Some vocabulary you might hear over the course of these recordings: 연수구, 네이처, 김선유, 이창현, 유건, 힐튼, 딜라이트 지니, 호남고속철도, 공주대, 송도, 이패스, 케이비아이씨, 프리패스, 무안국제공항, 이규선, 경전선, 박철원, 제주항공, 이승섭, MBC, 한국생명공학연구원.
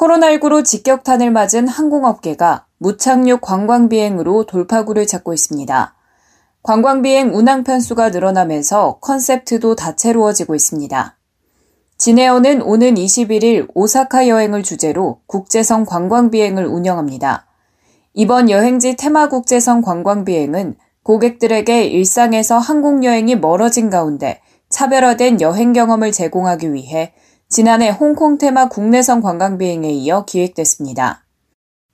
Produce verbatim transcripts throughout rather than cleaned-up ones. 코로나십구로 직격탄을 맞은 항공업계가 무착륙 관광비행으로 돌파구를 찾고 있습니다. 관광비행 운항 편수가 늘어나면서 컨셉트도 다채로워지고 있습니다. 진에어는 오는 이십일일 오사카 여행을 주제로 국제선 관광비행을 운영합니다. 이번 여행지 테마 국제선 관광비행은 고객들에게 일상에서 항공여행이 멀어진 가운데 차별화된 여행 경험을 제공하기 위해 지난해 홍콩 테마 국내선 관광비행에 이어 기획됐습니다.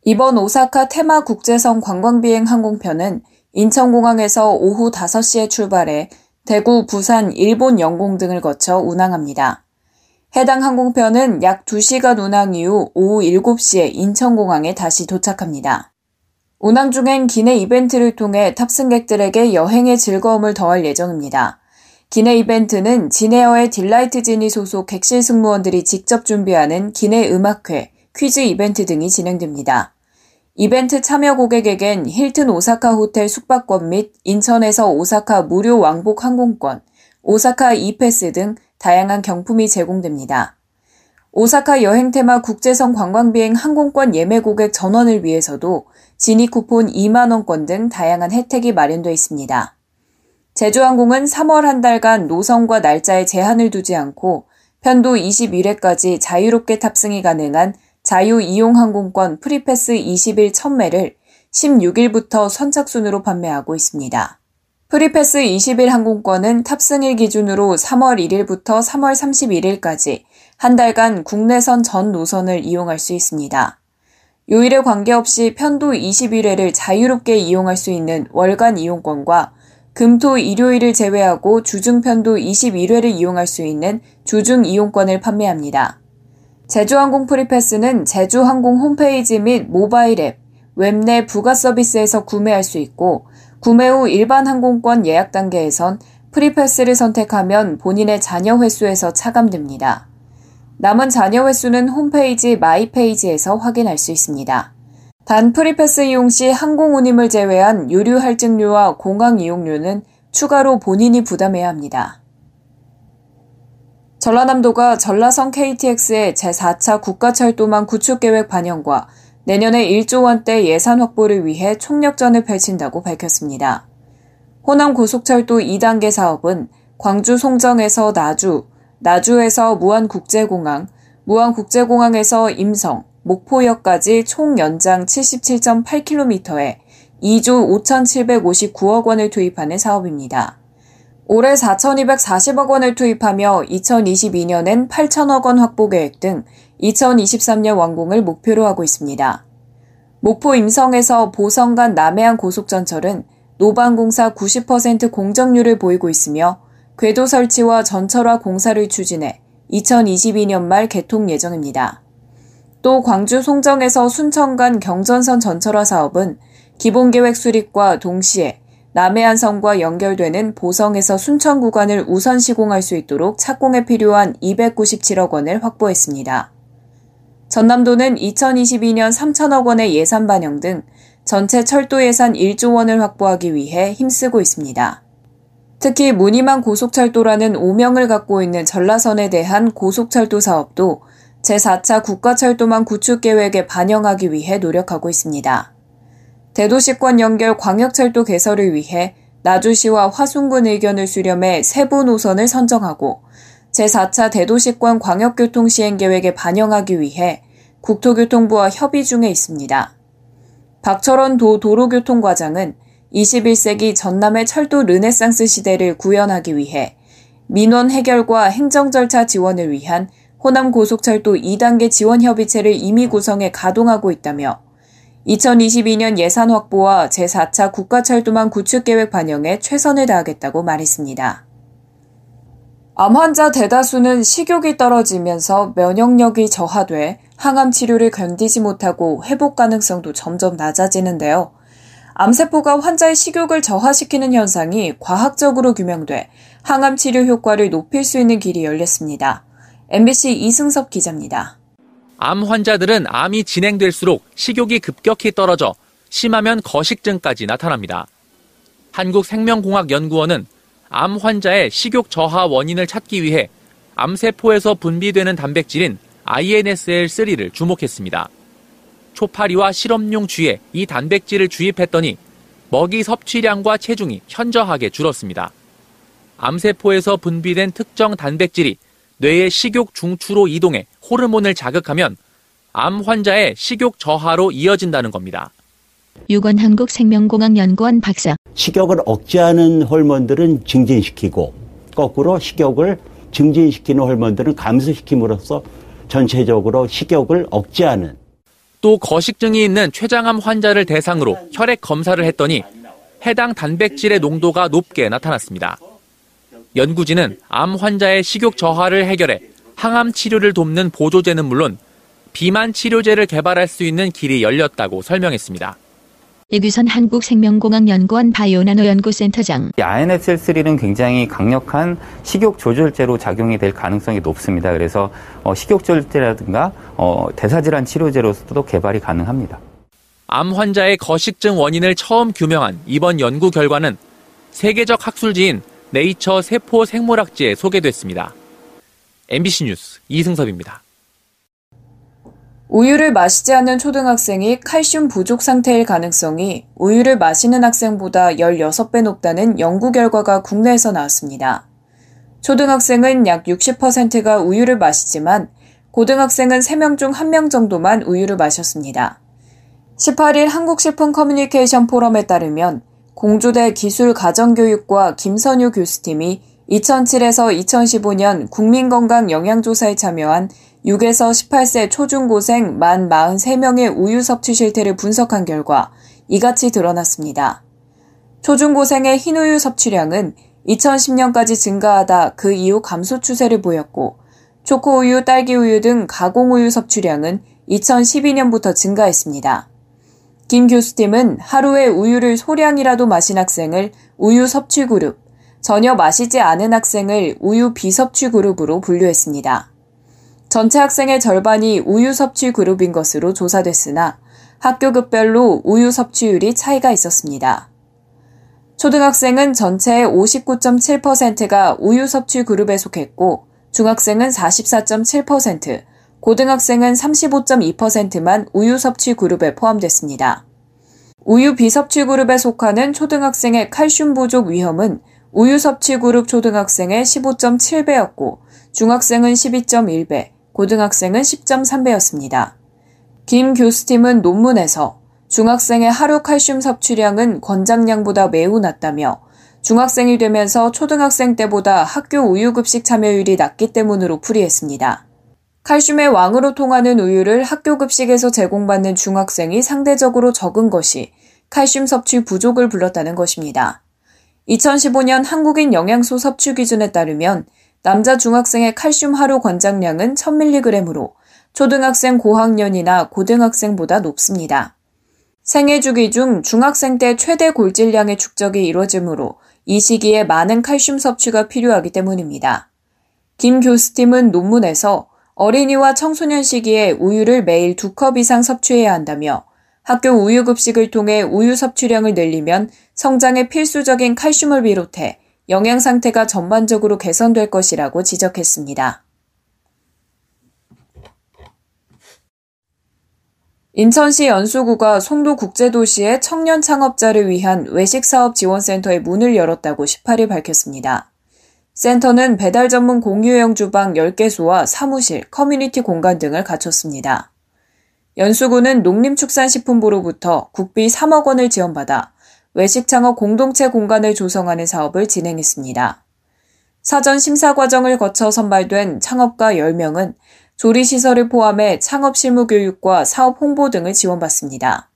이번 오사카 테마 국제선 관광비행 항공편은 인천공항에서 오후 다섯시에 출발해 대구, 부산, 일본, 영공 등을 거쳐 운항합니다. 해당 항공편은 약 두시간 운항 이후 오후 일곱시에 인천공항에 다시 도착합니다. 운항 중엔 기내 이벤트를 통해 탑승객들에게 여행의 즐거움을 더할 예정입니다. 기내 이벤트는 진에어의 딜라이트 지니 소속 객실 승무원들이 직접 준비하는 기내 음악회, 퀴즈 이벤트 등이 진행됩니다. 이벤트 참여 고객에겐 힐튼 오사카 호텔 숙박권 및 인천에서 오사카 무료 왕복 항공권, 오사카 이패스 등 다양한 경품이 제공됩니다. 오사카 여행 테마 국제선 관광비행 항공권 예매 고객 전원을 위해서도 지니 쿠폰 이만원권 등 다양한 혜택이 마련되어 있습니다. 제주항공은 삼월 한 달간 노선과 날짜에 제한을 두지 않고 편도 이십일회까지 자유롭게 탑승이 가능한 자유이용항공권 프리패스 이십일 천매를 십육일부터 선착순으로 판매하고 있습니다. 프리패스 이십일 항공권은 탑승일 기준으로 삼월 일일부터 삼월 삼십일일까지 한 달간 국내선 전 노선을 이용할 수 있습니다. 요일에 관계없이 편도 이십일회를 자유롭게 이용할 수 있는 월간 이용권과 금토 일요일을 제외하고 주중 편도 이십일회를 이용할 수 있는 주중 이용권을 판매합니다. 제주항공 프리패스는 제주항공 홈페이지 및 모바일 앱, 웹내 부가 서비스에서 구매할 수 있고 구매 후 일반 항공권 예약 단계에선 프리패스를 선택하면 본인의 잔여 횟수에서 차감됩니다. 남은 잔여 횟수는 홈페이지 마이페이지에서 확인할 수 있습니다. 단 프리패스 이용 시 항공 운임을 제외한 유류 할증료와 공항 이용료는 추가로 본인이 부담해야 합니다. 전라남도가 전라선 케이티엑스의 제사차 국가철도망 구축계획 반영과 내년에 일조 원대 예산 확보를 위해 총력전을 펼친다고 밝혔습니다. 호남고속철도 이단계 사업은 광주 송정에서 나주, 나주에서 무안국제공항, 무안국제공항에서 임성, 목포역까지 총 연장 칠십칠점팔 킬로미터에 이조 오천칠백오십구억 원을 투입하는 사업입니다. 올해 사천이백사십억 원을 투입하며 이천이십이년엔 팔천억 원 확보 계획 등 이천이십삼년 완공을 목표로 하고 있습니다. 목포 임성에서 보성 간 남해안 고속전철은 노방공사 구십 퍼센트 공정률을 보이고 있으며 궤도 설치와 전철화 공사를 추진해 이천이십이년 말 개통 예정입니다. 또 광주 송정에서 순천 간 경전선 전철화 사업은 기본계획 수립과 동시에 남해안선과 연결되는 보성에서 순천 구간을 우선 시공할 수 있도록 착공에 필요한 이백구십칠억 원을 확보했습니다. 전남도는 이천이십이년 삼천억 원의 예산 반영 등 전체 철도 예산 일조 원을 확보하기 위해 힘쓰고 있습니다. 특히 무늬만 고속철도라는 오명을 갖고 있는 전라선에 대한 고속철도 사업도 제사차 국가철도망 구축 계획에 반영하기 위해 노력하고 있습니다. 대도시권 연결 광역철도 개설을 위해 나주시와 화순군 의견을 수렴해 세부 노선을 선정하고 제사차 대도시권 광역교통 시행 계획에 반영하기 위해 국토교통부와 협의 중에 있습니다. 박철원 도 도로교통과장은 이십일세기 전남의 철도 르네상스 시대를 구현하기 위해 민원 해결과 행정 절차 지원을 위한 호남고속철도 이단계 지원협의체를 이미 구성해 가동하고 있다며 이천이십이년 예산 확보와 제사차 국가철도망 구축계획 반영에 최선을 다하겠다고 말했습니다. 암 환자 대다수는 식욕이 떨어지면서 면역력이 저하돼 항암 치료를 견디지 못하고 회복 가능성도 점점 낮아지는데요. 암세포가 환자의 식욕을 저하시키는 현상이 과학적으로 규명돼 항암 치료 효과를 높일 수 있는 길이 열렸습니다. 엠비씨 이승섭 기자입니다. 암 환자들은 암이 진행될수록 식욕이 급격히 떨어져 심하면 거식증까지 나타납니다. 한국생명공학연구원은 암 환자의 식욕 저하 원인을 찾기 위해 암세포에서 분비되는 단백질인 아이엔에스엘쓰리를 주목했습니다. 초파리와 실험용 쥐에 이 단백질을 주입했더니 먹이 섭취량과 체중이 현저하게 줄었습니다. 암세포에서 분비된 특정 단백질이 뇌의 식욕 중추로 이동해 호르몬을 자극하면 암 환자의 식욕 저하로 이어진다는 겁니다. 유건 한국생명공학연구원 박사. 식욕을 억제하는 호르몬들은 증진시키고 거꾸로 식욕을 증진시키는 호르몬들은 감소시킴으로써 전체적으로 식욕을 억제하는. 또 거식증이 있는 췌장암 환자를 대상으로 혈액 검사를 했더니 해당 단백질의 농도가 높게 나타났습니다. 연구진은 암 환자의 식욕 저하를 해결해 항암 치료를 돕는 보조제는 물론 비만 치료제를 개발할 수 있는 길이 열렸다고 설명했습니다. 이규선 한국생명공학연구원 바이오나노연구센터장. 아이엔에스엘쓰리는 굉장히 강력한 식욕조절제로 작용이 될 가능성이 높습니다. 그래서 식욕조절제라든가 대사질환 치료제로서도 개발이 가능합니다. 암 환자의 거식증 원인을 처음 규명한 이번 연구 결과는 세계적 학술지인 네이처 세포 생물학지에 소개됐습니다. 엠비씨 뉴스 이승섭입니다. 우유를 마시지 않는 초등학생이 칼슘 부족 상태일 가능성이 우유를 마시는 학생보다 열여섯 배 높다는 연구 결과가 국내에서 나왔습니다. 초등학생은 약 육십 퍼센트가 우유를 마시지만 고등학생은 세 명 중 한 명 정도만 우유를 마셨습니다. 십팔 일 한국식품 커뮤니케이션 포럼에 따르면 공주대 기술가정교육과 김선유 교수팀이 이천칠에서 이천십오년 국민건강영양조사에 참여한 육에서 십팔 세 초중고생 만 사십삼 명의 우유 섭취 실태를 분석한 결과 이같이 드러났습니다. 초중고생의 흰우유 섭취량은 이천십년까지 증가하다 그 이후 감소 추세를 보였고 초코우유, 딸기우유 등 가공우유 섭취량은 이천십이년부터 증가했습니다. 김 교수팀은 하루에 우유를 소량이라도 마신 학생을 우유 섭취 그룹, 전혀 마시지 않은 학생을 우유 비섭취 그룹으로 분류했습니다. 전체 학생의 절반이 우유 섭취 그룹인 것으로 조사됐으나 학교급별로 우유 섭취율이 차이가 있었습니다. 초등학생은 전체의 오십구 점 칠 퍼센트가 우유 섭취 그룹에 속했고 중학생은 사십사 점 칠 퍼센트, 고등학생은 삼십오 점 이 퍼센트만 우유 섭취 그룹에 포함됐습니다. 우유 비섭취 그룹에 속하는 초등학생의 칼슘 부족 위험은 우유 섭취 그룹 초등학생의 십오 점 칠 배였고 중학생은 십이 점 일 배, 고등학생은 십 점 삼 배였습니다. 김 교수팀은 논문에서 중학생의 하루 칼슘 섭취량은 권장량보다 매우 낮다며 중학생이 되면서 초등학생 때보다 학교 우유 급식 참여율이 낮기 때문으로 풀이했습니다. 칼슘의 왕으로 통하는 우유를 학교 급식에서 제공받는 중학생이 상대적으로 적은 것이 칼슘 섭취 부족을 불렀다는 것입니다. 이천십오년 한국인 영양소 섭취 기준에 따르면 남자 중학생의 칼슘 하루 권장량은 천 밀리그램으로 초등학생 고학년이나 고등학생보다 높습니다. 생애 주기 중 중학생 때 최대 골질량의 축적이 이루어지므로 이 시기에 많은 칼슘 섭취가 필요하기 때문입니다. 김 교수팀은 논문에서 어린이와 청소년 시기에 우유를 매일 두 컵 이상 섭취해야 한다며 학교 우유 급식을 통해 우유 섭취량을 늘리면 성장에 필수적인 칼슘을 비롯해 영양 상태가 전반적으로 개선될 것이라고 지적했습니다. 인천시 연수구가 송도 국제도시의 청년 창업자를 위한 외식사업지원센터의 문을 열었다고 십팔 일 밝혔습니다. 센터는 배달 전문 공유형 주방 열 개소와 사무실, 커뮤니티 공간 등을 갖췄습니다. 연수구는 농림축산식품부로부터 국비 삼억 원을 지원받아 외식창업 공동체 공간을 조성하는 사업을 진행했습니다. 사전 심사 과정을 거쳐 선발된 창업가 열 명은 조리시설을 포함해 창업 실무 교육과 사업 홍보 등을 지원받습니다.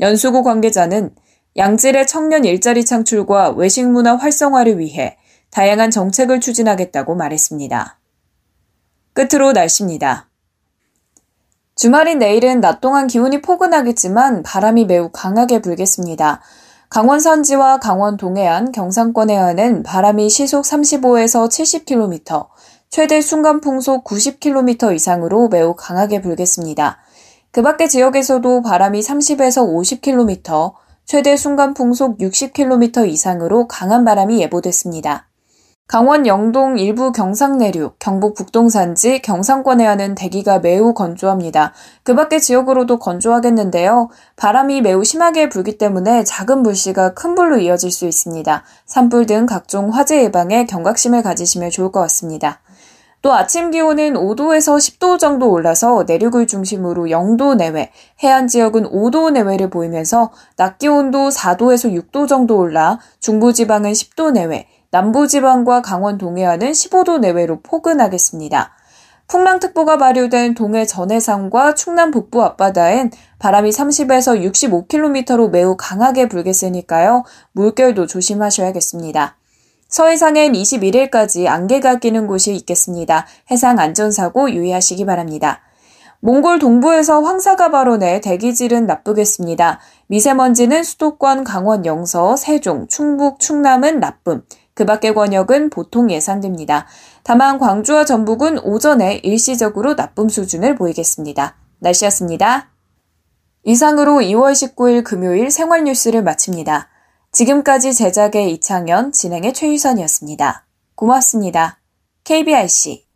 연수구 관계자는 양질의 청년 일자리 창출과 외식문화 활성화를 위해 다양한 정책을 추진하겠다고 말했습니다. 끝으로 날씨입니다. 주말인 내일은 낮 동안 기온이 포근하겠지만 바람이 매우 강하게 불겠습니다. 강원 산지와 강원 동해안, 경상권 해안은 바람이 시속 삼십오에서 칠십 킬로미터, 최대 순간풍속 구십 킬로미터 이상으로 매우 강하게 불겠습니다. 그 밖의 지역에서도 바람이 삼십에서 오십 킬로미터, 최대 순간풍속 육십 킬로미터 이상으로 강한 바람이 예보됐습니다. 강원 영동 일부 경상 내륙, 경북 북동 산지, 경상권 해안은 대기가 매우 건조합니다. 그 밖의 지역으로도 건조하겠는데요. 바람이 매우 심하게 불기 때문에 작은 불씨가 큰 불로 이어질 수 있습니다. 산불 등 각종 화재 예방에 경각심을 가지시면 좋을 것 같습니다. 또 아침 기온은 오도에서 십도 정도 올라서 내륙을 중심으로 영도 내외, 해안 지역은 오도 내외를 보이면서 낮 기온도 사도에서 육도 정도 올라 중부지방은 십도 내외, 남부지방과 강원 동해안은 십오도 내외로 포근하겠습니다. 풍랑특보가 발효된 동해 전해상과 충남 북부 앞바다엔 바람이 삼십에서 육십오 킬로미터로 매우 강하게 불겠으니까요. 물결도 조심하셔야겠습니다. 서해상엔 이십일일까지 안개가 끼는 곳이 있겠습니다. 해상 안전사고 유의하시기 바랍니다. 몽골 동부에서 황사가 발원해 대기질은 나쁘겠습니다. 미세먼지는 수도권, 강원, 영서, 세종, 충북, 충남은 나쁨, 그 밖의 권역은 보통 예상됩니다. 다만 광주와 전북은 오전에 일시적으로 나쁨 수준을 보이겠습니다. 날씨였습니다. 이상으로 이월 십구일 금요일 생활뉴스를 마칩니다. 지금까지 제작의 이창현, 진행의 최유선이었습니다. 고맙습니다. 케이비아이씨